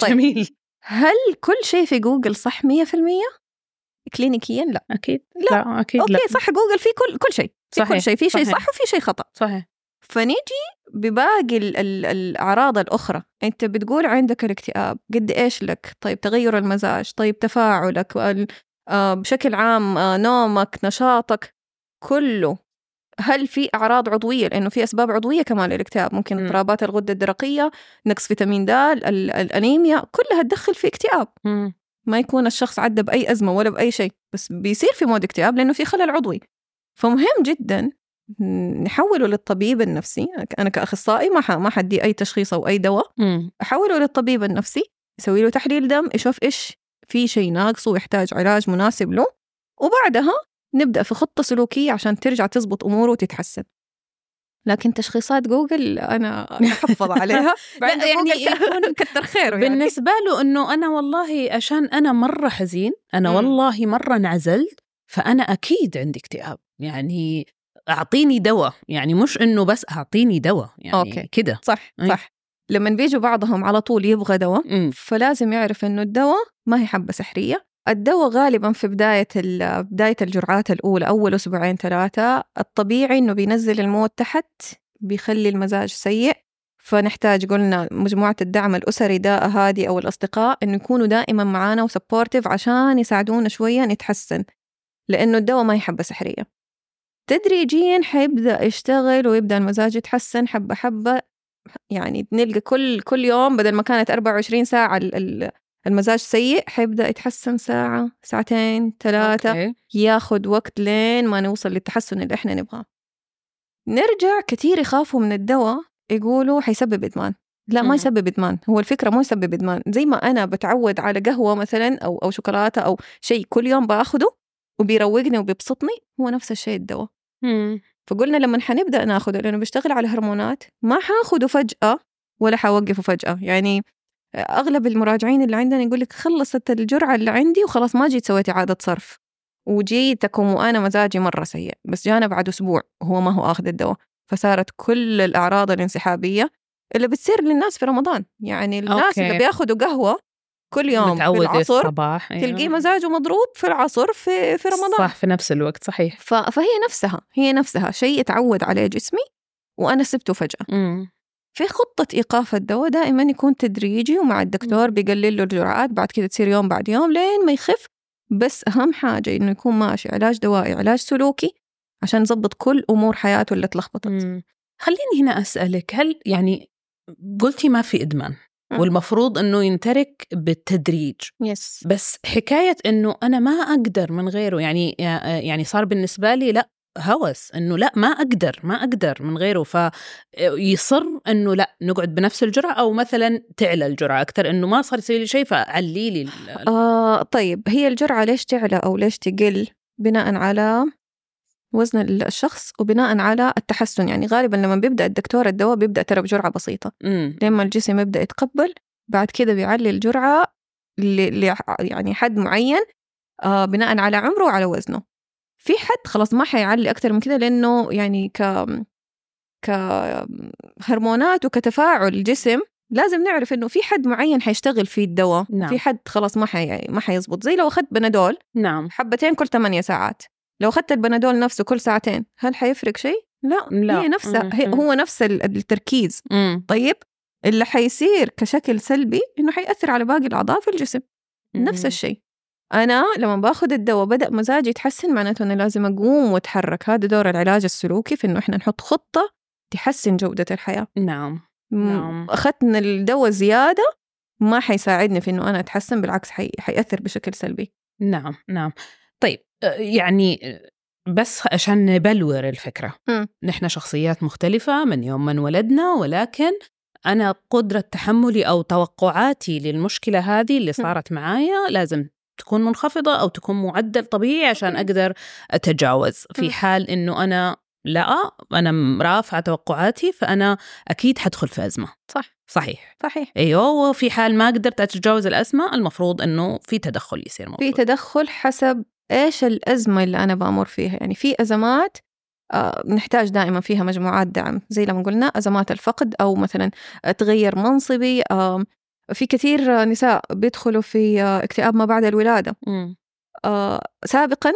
طيب. جميل. هل كل شيء في جوجل صح 100% كلينيكيا؟ لا أكيد. لا أكيد. أوكي. لا. صح، جوجل في كل شيء، في صحيح. كل شيء في شيء صح وفي شيء خطأ. صحيح. فنيجي بباقي الأعراض الأخرى. أنت بتقول عندك الاكتئاب قد إيش لك؟ طيب تغير المزاج، طيب تفاعلك بشكل عام، نومك، نشاطك، كله. هل في أعراض عضوية؟ لأنه في أسباب عضوية كمان للاكتئاب، ممكن اضطرابات الغدة الدرقية، نقص فيتامين د، الأنيميا، كلها تدخل في اكتئاب. ما يكون الشخص عدى بأي أزمة ولا بأي شيء، بس بيصير في مود اكتئاب لأنه في خلل عضوي. فمهم جدا نحوله للطبيب النفسي. أنا كأخصائي ما حدي أي تشخيص أو أي دواء، أحوله للطبيب النفسي، يسوي له تحليل دم، يشوف إيش في شيء ناقص ويحتاج علاج مناسب له، وبعدها نبدأ في خطة سلوكية عشان ترجع تزبط أموره وتتحسن. لكن تشخيصات جوجل أنا أحفظ عليها يعني كتر خيره يعني. بالنسبة له أنه أنا والله عشان أنا مرة حزين، أنا والله مرة انعزلت، فأنا أكيد عندي اكتئاب، يعني أعطيني دواء، يعني مش أنه بس أعطيني دواء يعني كده. صح صح. لما بيجوا بعضهم على طول يبغى دواء، فلازم يعرف أنه الدواء ما هي حبة سحرية. الدواء غالباً في بداية الجرعات الأولى، أول أسبوعين 3، الطبيعي إنه بينزل المود تحت، بيخلي المزاج سيء. فنحتاج قلنا مجموعة الدعم الأسري ده، أهادي أو الأصدقاء، إنه يكونوا دائماً معانا وسبورتيف عشان يساعدونا شوية نتحسن، لأنه الدواء ما يحب سحرية. تدريجياً حيبدأ يشتغل ويبدأ المزاج يتحسن حبة حبة، يعني نلقى كل يوم بدل ما كانت 24 ساعة المزاج سيء، حيبدأ يتحسن ساعة، ساعتين، 3. ياخد وقت لين ما نوصل للتحسن اللي احنا نبغاه. نرجع كتير يخافوا من الدواء، يقولوا حيسبب إدمان. لا، ما يسبب إدمان، هو الفكرة مو يسبب إدمان. زي ما أنا بتعود على قهوة مثلا أو شوكولاتة أو شيء كل يوم بأخده وبيروقني وبيبسطني، هو نفس الشيء الدواء. فقلنا لما حنبدأ ناخده، لأنه بيشتغل على هرمونات، ما حاخده فجأة ولا حوقفه فجأة. يعني أغلب المراجعين اللي عندنا يقول لك خلصت الجرعة اللي عندي وخلاص، ما جيت سويت إعادة صرف وجيتكم وأنا مزاجي مرة سيء، بس جانا بعد أسبوع هو ما هو آخذ الدواء، فصارت كل الأعراض الانسحابية اللي بتصير للناس في رمضان. يعني الناس اللي بياخدوا قهوة كل يوم في العصر، تلقي مزاجه مضروب في العصر في رمضان. صح، في نفس الوقت. صحيح. فهي نفسها شيء اتعود عليه جسمي وأنا سبته فجأة. في خطة إيقاف الدواء دائماً يكون تدريجي، ومع الدكتور بيقلل له الجرعات، بعد كده تصير يوم بعد يوم لين ما يخف. بس أهم حاجة إنه يكون ماشي علاج دوائي، علاج سلوكي، عشان يضبط كل أمور حياته اللي تلخبطت. خليني هنا أسألك، هل يعني قلتي ما في إدمان والمفروض إنه ينترك بالتدريج؟ yes. بس حكاية إنه أنا ما أقدر من غيره، يعني صار بالنسبة لي لا هوس، إنه لا ما أقدر من غيره، فيصر إنه لا نقعد بنفس الجرعة، أو مثلا تعلى الجرعة أكتر، إنه ما صار يسوي لي شيء فعلي لي طيب هي الجرعة ليش تعلى أو ليش تقل؟ بناء على وزن الشخص وبناء على التحسن. يعني غالبا لما بيبدأ الدكتور الدواء بيبدأ ترى بجرعة بسيطة، لما الجسم يبدأ يتقبل بعد كده بيعلي الجرعة يعني حد معين، بناء على عمره وعلى وزنه. في حد خلاص ما حيعلي أكتر من كده، لأنه يعني كهرمونات وكتفاعل الجسم لازم نعرف إنه في حد معين حيشتغل فيه الدواء. نعم. في حد خلاص ما حيزبط، زي لو أخذت بنادول. نعم. حبتين كل 8 ساعات، لو أخذت البنادول نفسه كل ساعتين، هل حيفرق شيء؟ لا. هي نفسها. هو نفس التركيز. طيب اللي حيصير كشكل سلبي إنه حيأثر على باقي الأعضاء في الجسم. نفس الشيء، أنا لما بأخذ الدواء بدأ مزاجي يتحسن، معناته أنه لازم أقوم وأتحرك. هذا دور العلاج السلوكي في أنه إحنا نحط خطة تحسن جودة الحياة. نعم. أخذتنا الدواء زيادة ما حيساعدني في أنه أنا أتحسن، بالعكس حيأثر بشكل سلبي. نعم. طيب يعني بس عشان نبلور الفكرة، نحن شخصيات مختلفة من يوم ما انولدنا، ولكن أنا قدرة تحملي أو توقعاتي للمشكلة هذه اللي صارت معايا لازم تكون منخفضة أو تكون معدل طبيعي عشان أقدر أتجاوز. في حال إنه أنا مرافعة توقعاتي، فأنا أكيد حدخل في أزمة. صحيح. أيوه. وفي حال ما قدرت أتجاوز الأزمة، المفروض إنه في تدخل يصير موجود. في تدخل حسب إيش الأزمة اللي أنا بأمر فيها. يعني في أزمات نحتاج دائما فيها مجموعات دعم، زي لما قلنا أزمات الفقد، أو مثلا تغير منصبي. في كثير نساء بيدخلوا في اكتئاب ما بعد الولادة. سابقاً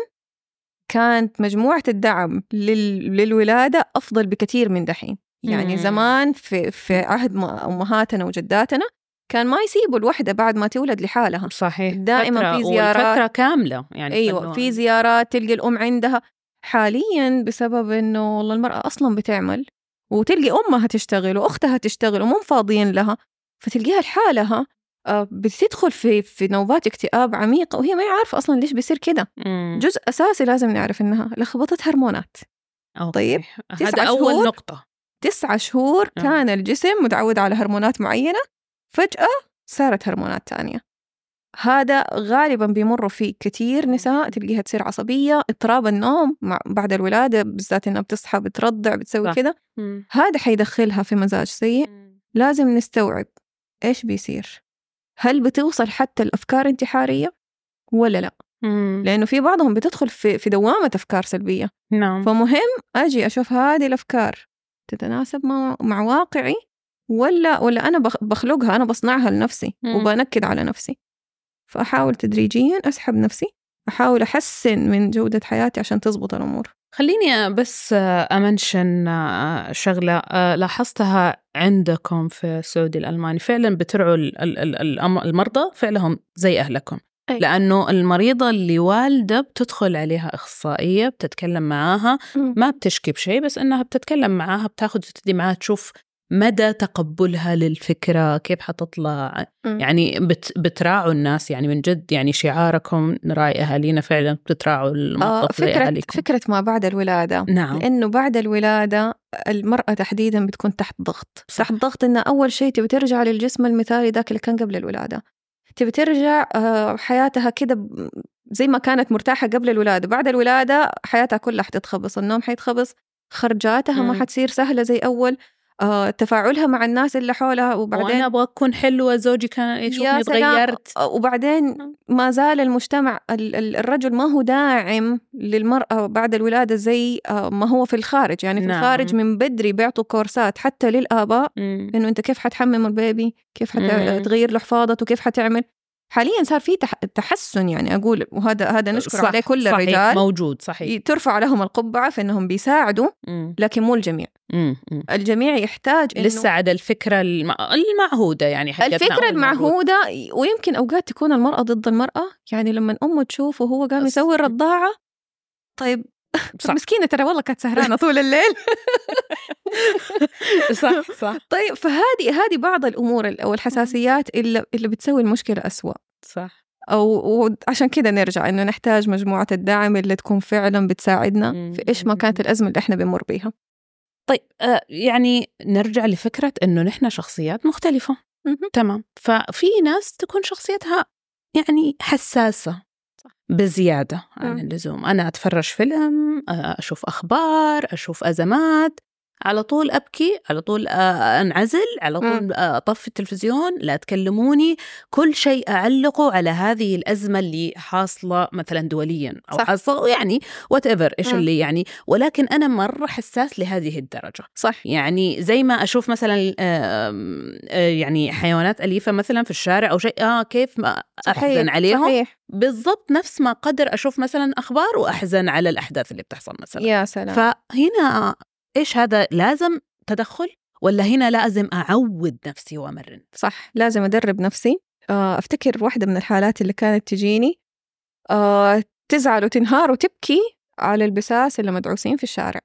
كانت مجموعة الدعم للولادة أفضل بكثير من دحين. يعني زمان في عهد أمهاتنا وجداتنا كان ما يسيبوا الوحدة بعد ما تولد لحالها. صحيح. دائما في زيارات فترة كاملة يعني. أيوة، في زيارات تلقي الأم عندها. حاليا بسبب إنه والله المرأة أصلا بتعمل، وتلقي أمها تشتغل وأختها تشتغل ومو فاضيين لها، فتلقيها لحالها بتدخل في نوبات اكتئاب عميقة وهي ما يعرف أصلا ليش بيصير كده. جزء أساسي لازم نعرف إنها لخبطة هرمونات. أوكي. طيب هذا أول نقطة. 9 شهور كان الجسم متعود على هرمونات معينة، فجأة صارت هرمونات تانية. هذا غالبا بيمروا فيه كتير نساء، تلقيها تصير عصبية، اضطراب النوم بعد الولادة بالذات إنها بتصحى بترضع بتسوي كده، هذا حيدخلها في مزاج سيء. لازم نستوعب إيش بيصير، هل بتوصل حتى الأفكار انتحارية ولا لا؟ لأنه في بعضهم بتدخل في دوامة أفكار سلبية. فمهم أجي أشوف هذه الأفكار تتناسب مع واقعي ولا أنا بخلقها، أنا بصنعها لنفسي وبنكد على نفسي. فأحاول تدريجيا أسحب نفسي، أحاول أحسن من جودة حياتي عشان تزبط الأمور. خليني بس أمنشن شغلة لاحظتها عندكم في السعودي الألماني، فعلا بترعوا المرضى فعلهم زي أهلكم. لأنه المريضة اللي والدة بتدخل عليها أخصائية، بتتكلم معاها، ما بتشكي بشيء، بس أنها بتتكلم معاها، بتاخد وتدي معاها، تشوف مدى تقبلها للفكرة كيف حتطلع. يعني بتراعوا الناس، يعني من جد يعني شعاركم نراعي أهالينا، فعلا بتراعوا المرضى لأهاليكم. فكرة ما بعد الولادة. نعم. لأنه بعد الولادة المرأة تحديدا بتكون تحت ضغط. صح. تحت ضغط إن أول شيء تبي ترجع للجسم المثالي ذاك اللي كان قبل الولادة، تبي ترجع حياتها كده زي ما كانت مرتاحة قبل الولادة. بعد الولادة حياتها كلها حتتخبص، النوم حيتخبص، خرجاتها ما حتصير سهلة زي أول، تفاعلها مع الناس اللي حولها. وبعدين وأنا أبغى أكون حلوة، زوجي كان يشوفني تغيرت. وبعدين ما زال المجتمع الرجل ما هو داعم للمرأة بعد الولادة زي ما هو في الخارج. يعني في الخارج من بدري بيعطوا كورسات حتى للآباء إنه أنت كيف حتحمم البيبي، كيف حتغير له حفاضته، كيف حتعمل. حاليا صار في تحسن، يعني أقول، وهذا نشكر عليه كل الرجال موجود. صحيح. ترفع لهم القبعة في أنهم بيساعدوا، لكن مو الجميع. الجميع يحتاج إنه لسه عاد الفكرة المعهودة، يعني الفكرة المعهودة. ويمكن أوقات تكون المرأة ضد المرأة، يعني لما أمه تشوفه وهو قام يسوي الرضاعة، طيب مسكينة ترى والله كانت سهرانة طول الليل. صح صح. طيب فهذه بعض الأمور أو الحساسيات اللي بتسوي المشكلة أسوأ. صح. أو عشان كده نرجع إنه نحتاج مجموعة الدعم اللي تكون فعلا بتساعدنا في إيش ما كانت الأزمة اللي إحنا بنمر بيها. طيب يعني نرجع لفكرة إنه نحن شخصيات مختلفة. تمام. ففي ناس تكون شخصيتها يعني حساسة بزيادة عن اللزوم. أنا أتفرج فيلم، أشوف أخبار، أشوف أزمات، على طول أبكي، على طول أنعزل، على طول أطفي التلفزيون، لا تكلموني، كل شيء أعلقه على هذه الأزمة اللي حاصلة مثلا دوليا أو حاصلة يعني whatever إيش اللي يعني. ولكن أنا مرة حساس لهذه الدرجة. صح. يعني زي ما أشوف مثلا يعني حيوانات أليفة مثلا في الشارع أو شيء، كيف ما أحزن عليهم. صحيح. بالضبط نفس ما قدر أشوف مثلا أخبار وأحزن على الأحداث اللي بتحصل مثلا. يا سلام. فهنا إيش هذا، لازم تدخل ولا هنا لازم أعود نفسي وأمرن؟ صح، لازم أدرب نفسي. أفتكر واحدة من الحالات اللي كانت تجيني تزعل وتنهار وتبكي على البساس اللي مدعوسين في الشارع.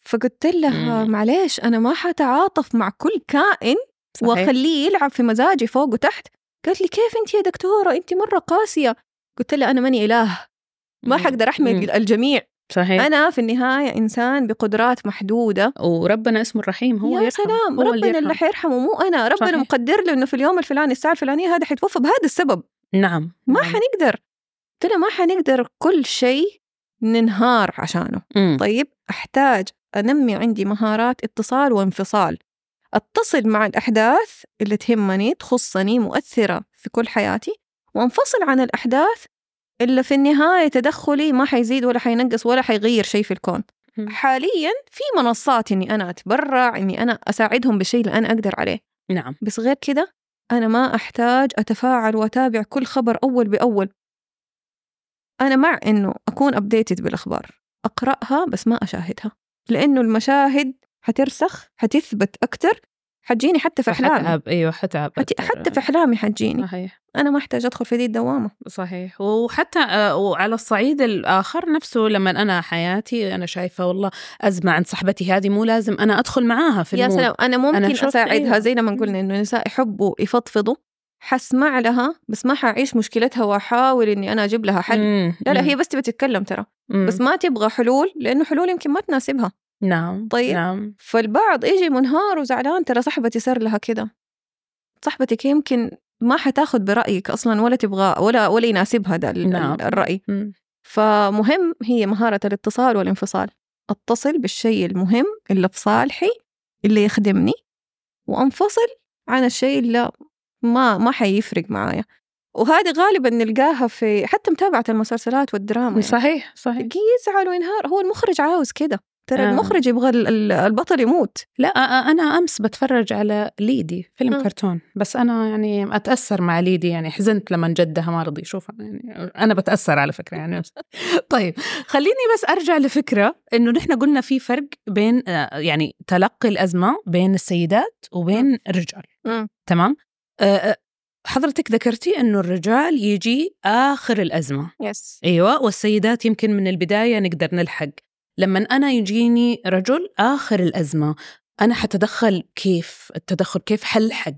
فقلت لها معليش أنا ما حتعاطف مع كل كائن وخليه يلعب في مزاجي فوق وتحت. قالت لي كيف أنت يا دكتورة، أنت مرة قاسية. قلت لها أنا ماني إله، ما حقدر أحمل الجميع. صحيح. أنا في النهاية إنسان بقدرات محدودة، وربنا اسمه الرحيم، هو يرحم. سلام. هو ربنا اللي حيرحمه، مو أنا. ربنا مقدر له إنه في اليوم الفلاني الساعة الفلانية هذا حيتوفى بهذا السبب. نعم. ما حنقدر، قلت له ما حنقدر كل شيء ننهار عشانه. طيب أحتاج أنمي عندي مهارات اتصال وانفصال، أتصل مع الأحداث اللي تهمني، تخصني، مؤثرة في كل حياتي، وانفصل عن الأحداث إلا في النهاية تدخلي ما حيزيد ولا حينقص ولا حيغير شيء في الكون. حالياً في منصات إني أنا أتبرع، إني أنا أساعدهم بالشيء اللي أنا أقدر عليه. نعم. بس غير كده أنا ما أحتاج أتفاعل وأتابع كل خبر أول بأول. أنا مع إنه أكون أبديتد بالأخبار، أقرأها بس ما أشاهدها، لأنه المشاهد حترسخ، حتثبت أكتر، حتجيني حتى في أحلامي. حتعب، أيوة حتعب. حتى في أحلامي حتجيني. صحيح. أنا ما أحتاج أدخل في ذي الدوامة. صحيح. وحتى وعلى الصعيد الآخر نفسه، لما أنا حياتي أنا شايفة والله أزمة عند صاحبتي هذه، مو لازم أنا أدخل معاها في الموضوع. يا سلام، أنا ممكن أساعدها زي ما قلنا إنه النساء يحبوا يفضفضوا، حسمع لها بس ما حعيش مشكلتها وأحاول إني أنا أجيب لها حل. لا هي بس تبي تتكلم ترى، بس ما تبغى حلول، لأنه حلول يمكن ما تناسبها. نعم. طيب نعم. فالبعض يجي منهار وزعلان، ترى صاحبتي صار لها كده، صاحبتك يمكن ما حتاخد برأيك أصلا، ولا تبغى ولا يناسبها ده الرأي. فمهم هي مهارة الاتصال والانفصال، اتصل بالشيء المهم اللي في صالحي اللي يخدمني، وانفصل عن الشيء اللي ما حيفرق معايا. وهذه غالبا نلقاها في حتى متابعة المسلسلات والدراما يعني. صحيح صحيح. يزعل وينهار، هو المخرج عاوز كده ترى. المخرج يبغى البطل يموت. لا أنا أمس بتفرج على ليدي فيلم كرتون، بس أنا يعني أتأثر مع ليدي، يعني حزنت لما جدها ما رضي يشوفها، يعني أنا بتأثر على فكرة يعني. طيب خليني بس أرجع لفكرة إنه نحن قلنا في فرق بين يعني تلقي الأزمة بين السيدات وبين الرجال. تمام. حضرتك ذكرتي أنه الرجال يجي آخر الأزمة. yes. أيوة، والسيدات يمكن من البداية نقدر نلحق. لما أنا يجيني رجل آخر الأزمة، أنا حتدخل كيف؟ التدخل كيف حلحق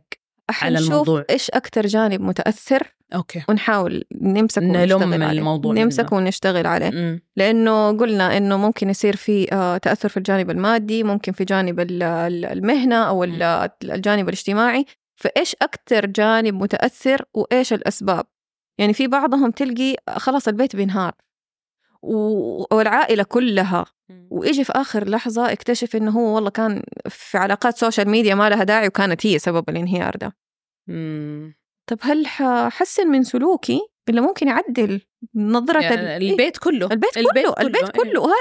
على الموضوع؟ نشوف إيش أكتر جانب متأثر. أوكي. ونحاول نمسك ونشتغل عليه. نمسك ونشتغل عليه. لأنه قلنا إنه ممكن يصير في تأثر في الجانب المادي، ممكن في جانب المهنة أو الجانب الاجتماعي. فإيش أكتر جانب متأثر وإيش الأسباب؟ يعني في بعضهم تلقي خلاص البيت بينهار والعائلة كلها، ويجي في آخر لحظة اكتشف إنه هو والله كان في علاقات سوشيال ميديا ما لها داعي، وكانت هي سبب الانهيار ده. طب هل حسن من سلوكي؟ إلا ممكن يعدل نظرة يعني البيت كله.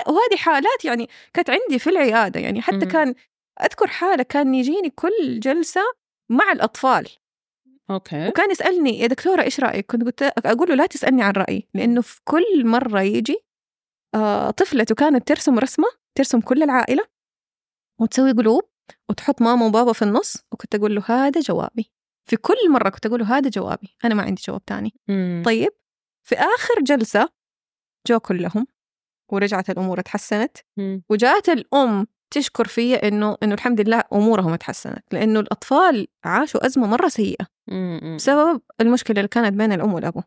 وهذه حالات يعني كانت عندي في العيادة، يعني حتى كان أذكر حالة كان يجيني كل جلسة مع الأطفال. أوكي. وكان يسألني يا دكتورة إيش رأيك؟ كنت أقول له لا تسألني عن رأيي، لأنه في كل مرة يجي طفلته كانت ترسم رسمة، ترسم كل العائلة وتسوي قلوب وتحط ماما وبابا في النص، وكنت أقول له هذا جوابي. في كل مرة كنت أقول له هذا جوابي، أنا ما عندي جواب تاني. طيب في آخر جلسة جو كلهم ورجعت الأمور اتحسنت، وجاءت الأم تشكر فيا إنه الحمد لله أمورهم اتحسنت، لأنه الأطفال عاشوا أزمة مرة سيئة بسبب المشكلة اللي كانت بين الأم والأبو.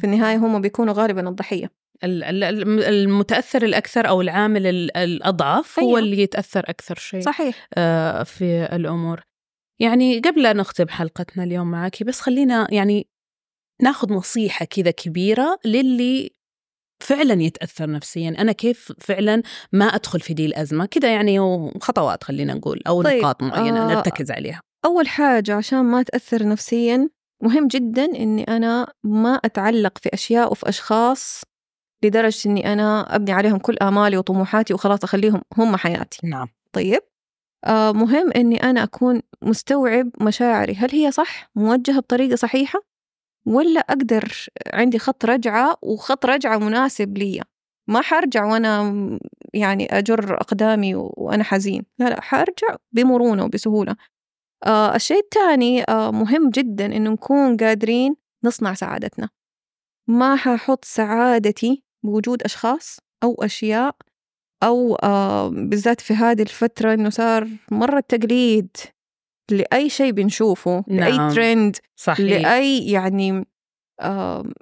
في النهاية هم بيكونوا غالبا الضحية، المتأثر الأكثر أو العامل الأضعف. أيوه. هو اللي يتأثر أكثر شيء. صحيح. في الأمور. يعني قبل أن نختم حلقتنا اليوم معاكي، بس خلينا يعني ناخد نصيحة كذا كبيرة للي فعلا يتأثر نفسيا، أنا كيف فعلا ما أدخل في دي الأزمة كده، يعني خطوات خلينا نقول أو طيب. نقاط معينة نرتكز عليها. أول حاجة عشان ما أتأثر نفسيا، مهم جدا أني أنا ما أتعلق في أشياء وفي أشخاص لدرجة أني أنا أبني عليهم كل آمالي وطموحاتي وخلاص أخليهم هم حياتي. نعم. طيب مهم أني أنا أكون مستوعب مشاعري، هل هي صح موجهة بطريقة صحيحة، ولا أقدر عندي خط رجعة، وخط رجعة مناسب لي. ما حرجع وأنا يعني أجر أقدامي وأنا حزين، لا حرجع بمرونة وبسهولة. الشيء الثاني مهم جدا إنه نكون قادرين نصنع سعادتنا. ما ححط سعادتي بوجود أشخاص أو أشياء، أو بالذات في هذه الفترة إنه صار مرة تقليد لأي شيء بنشوفه. نعم. لأي ترند. صحيح. لأي يعني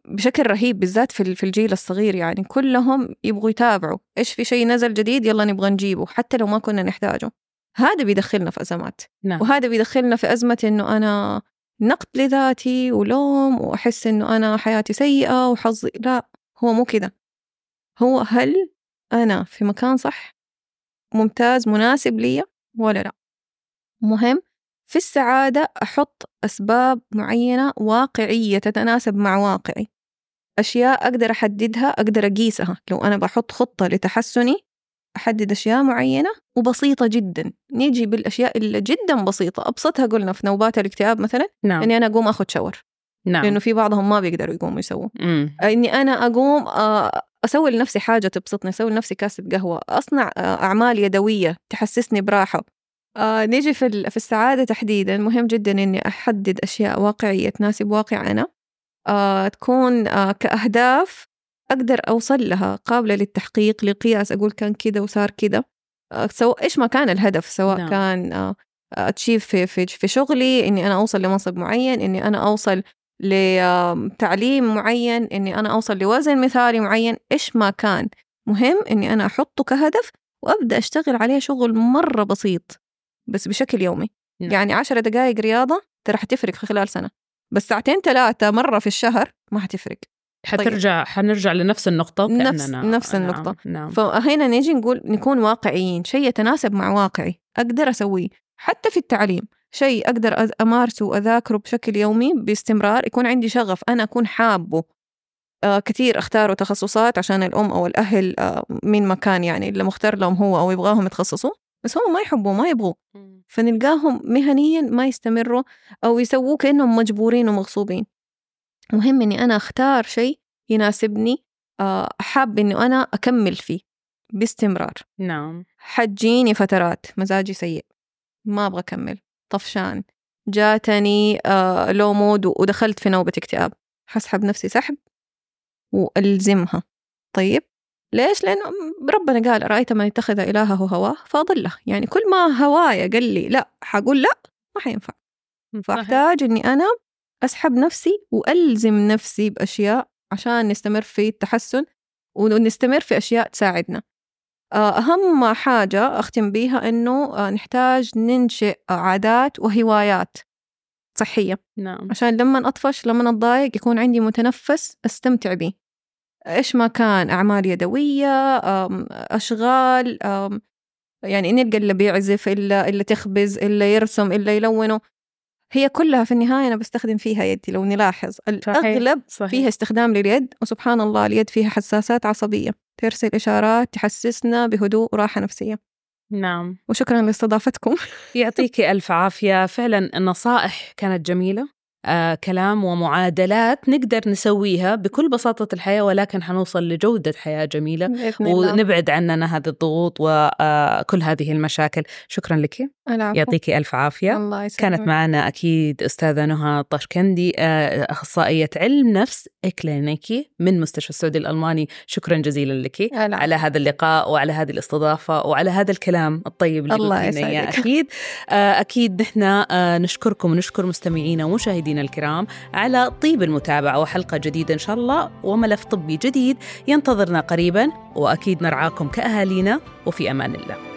بشكل رهيب، بالذات في الجيل الصغير يعني كلهم يبغوا يتابعوا إيش في شيء نزل جديد يلا نبغى نجيبه حتى لو ما كنا نحتاجه. هذا بيدخلنا في أزمات. نعم. وهذا بيدخلنا في أزمة إنه أنا نقد لذاتي ولوم وأحس إنه أنا حياتي سيئة وحظي. لا، هو مو كده، هو هل أنا في مكان صح ممتاز مناسب لي ولا لا. مهم في السعادة أحط أسباب معينة واقعية تتناسب مع واقعي، أشياء أقدر أحددها أقدر أقيسها. لو أنا بحط خطة لتحسني أحدد أشياء معينة وبسيطة جدا. نيجي بالأشياء اللي جدا بسيطة، أبسطها قلنا في نوبات الاكتئاب مثلا. نعم. أني أنا أقوم أخذ شاور. نعم. لأنه في بعضهم ما بيقدروا يقوموا يسووا. أني أنا أقوم أسوي لنفسي حاجة تبسطني، أسوي لنفسي كاسة قهوة، أصنع أعمال يدوية تحسسني براحة. نيجي في السعادة تحديداً، مهم جداً إني أحدد أشياء واقعية تناسب واقع أنا، تكون كأهداف أقدر أوصل لها، قابلة للتحقيق، للقياس. أقول كان كده وصار كده، سواء إيش ما كان الهدف، سواء كان أتشيف في شغلي، إني أنا أوصل لمنصب معين، إني أنا أوصل لتعليم معين، إني أنا أوصل لوزن مثالي معين، إيش ما كان، مهم إني أنا أحطه كهدف وأبدأ أشتغل عليه شغل مرة بسيط بس بشكل يومي. يعني 10 دقائق رياضة ترى حتفرق في خلال سنة، بس 2-3 مرة في الشهر ما حتفرق. حترجع طيب. حنرجع لنفس النقطة، نفس النقطة. نعم. فهنا نيجي نقول نكون واقعيين، شيء يتناسب مع واقعي أقدر أسويه، حتى في التعليم شيء أقدر أمارسه وأذاكره بشكل يومي باستمرار، يكون عندي شغف أنا أكون حابه. كتير اختاروا تخصصات عشان الأم أو الأهل من مكان يعني اللي مختار لهم هو أو يبغاهم يتخصصوا، بس هم ما يحبوا ما يبغوا، فنلقاهم مهنيا ما يستمروا أو يسووا كأنهم مجبورين ومغصوبين. مهم أني أنا أختار شيء يناسبني، أحب أنه أنا أكمل فيه باستمرار. نعم. حجيني فترات مزاجي سيء، ما أبغى أكمل، طفشان، جاتني لو مود ودخلت في نوبة اكتئاب، حسحب نفسي سحب وألزمها. طيب ليش؟ لأنه ربنا قال رأيت من يتخذ إلهه هواه فأضله، يعني كل ما هوايا قال لي لا حقول لا ما حينفع. فأحتاج أني أنا أسحب نفسي وألزم نفسي بأشياء عشان نستمر في التحسن ونستمر في أشياء تساعدنا. أهم حاجة أختم بيها أنه نحتاج ننشئ عادات وهوايات صحية. نعم. عشان لما أطفش، لما أتضايق، يكون عندي متنفس أستمتع به، إيش ما كان، أعمال يدوية، أشغال، يعني نلقى اللي بيعزف، اللي تخبز، اللي يرسم، اللي يلونه، هي كلها في النهاية أنا بستخدم فيها يدي. لو نلاحظ الأغلب فيها استخدام لليد، وسبحان الله اليد فيها حساسات عصبية ترسل إشارات تحسسنا بهدوء وراحة نفسية. نعم. وشكرا لاستضافتكم. يعطيكي ألف عافية. فعلا النصائح كانت جميلة، كلام ومعادلات نقدر نسويها بكل بساطة الحياة، ولكن حنوصل لجودة حياة جميلة ونبعد عننا هذه الضغوط وكل هذه المشاكل. شكرا لك، يعطيك ألف عافية. كانت معنا أكيد أستاذة نهى طاشكندي، أخصائية علم نفس إكلينيكي من مستشفى السعودي الألماني. شكرا جزيلا لك على هذا اللقاء وعلى هذه الاستضافة وعلى هذا الكلام الطيب اللي قلتينا يا أكيد نحن نشكركم ونشكر مستمعينا ومشاهدينا الكرام على طيب المتابعة، وحلقة جديدة إن شاء الله وملف طبي جديد ينتظرنا قريبا، وأكيد نرعاكم كأهالينا، وفي أمان الله.